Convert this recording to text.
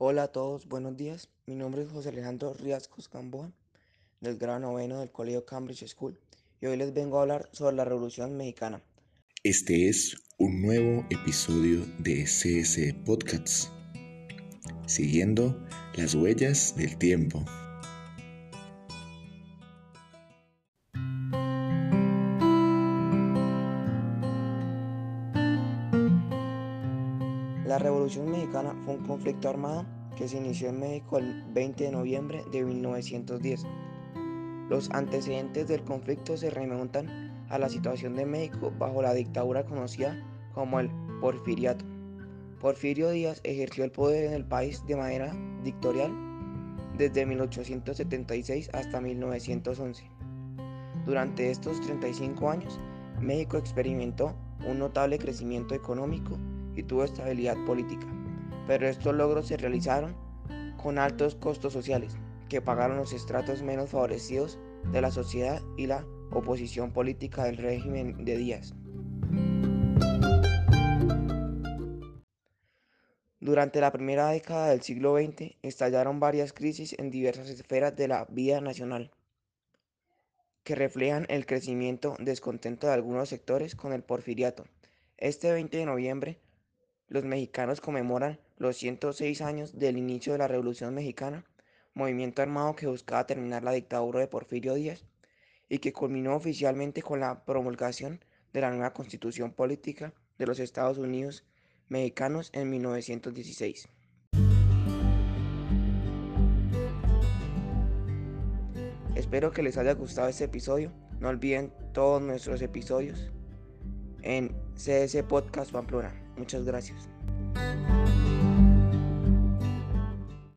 Hola a todos, buenos días. Mi nombre es José Alejandro Riascos Gamboa, del grado noveno del Colegio Cambridge School, y hoy les vengo a hablar sobre la Revolución Mexicana. Este es un nuevo episodio de CS Podcasts, siguiendo las huellas del tiempo. La Revolución Mexicana fue un conflicto armado que se inició en México el 20 de noviembre de 1910. Los antecedentes del conflicto se remontan a la situación de México bajo la dictadura conocida como el Porfiriato. Porfirio Díaz ejerció el poder en el país de manera dictatorial desde 1876 hasta 1911. Durante estos 35 años, México experimentó un notable crecimiento económico y tuvo estabilidad política, pero estos logros se realizaron con altos costos sociales que pagaron los estratos menos favorecidos de la sociedad y la oposición política del régimen de Díaz. Durante la primera década del siglo XX estallaron varias crisis en diversas esferas de la vida nacional que reflejan el crecimiento descontento de algunos sectores con el porfiriato. Este 20 de noviembre los mexicanos conmemoran los 106 años del inicio de la Revolución Mexicana, movimiento armado que buscaba terminar la dictadura de Porfirio Díaz y que culminó oficialmente con la promulgación de la nueva Constitución Política de los Estados Unidos Mexicanos en 1916. Espero que les haya gustado este episodio. No olviden todos nuestros episodios en CS Podcast Pamplona. Muchas gracias.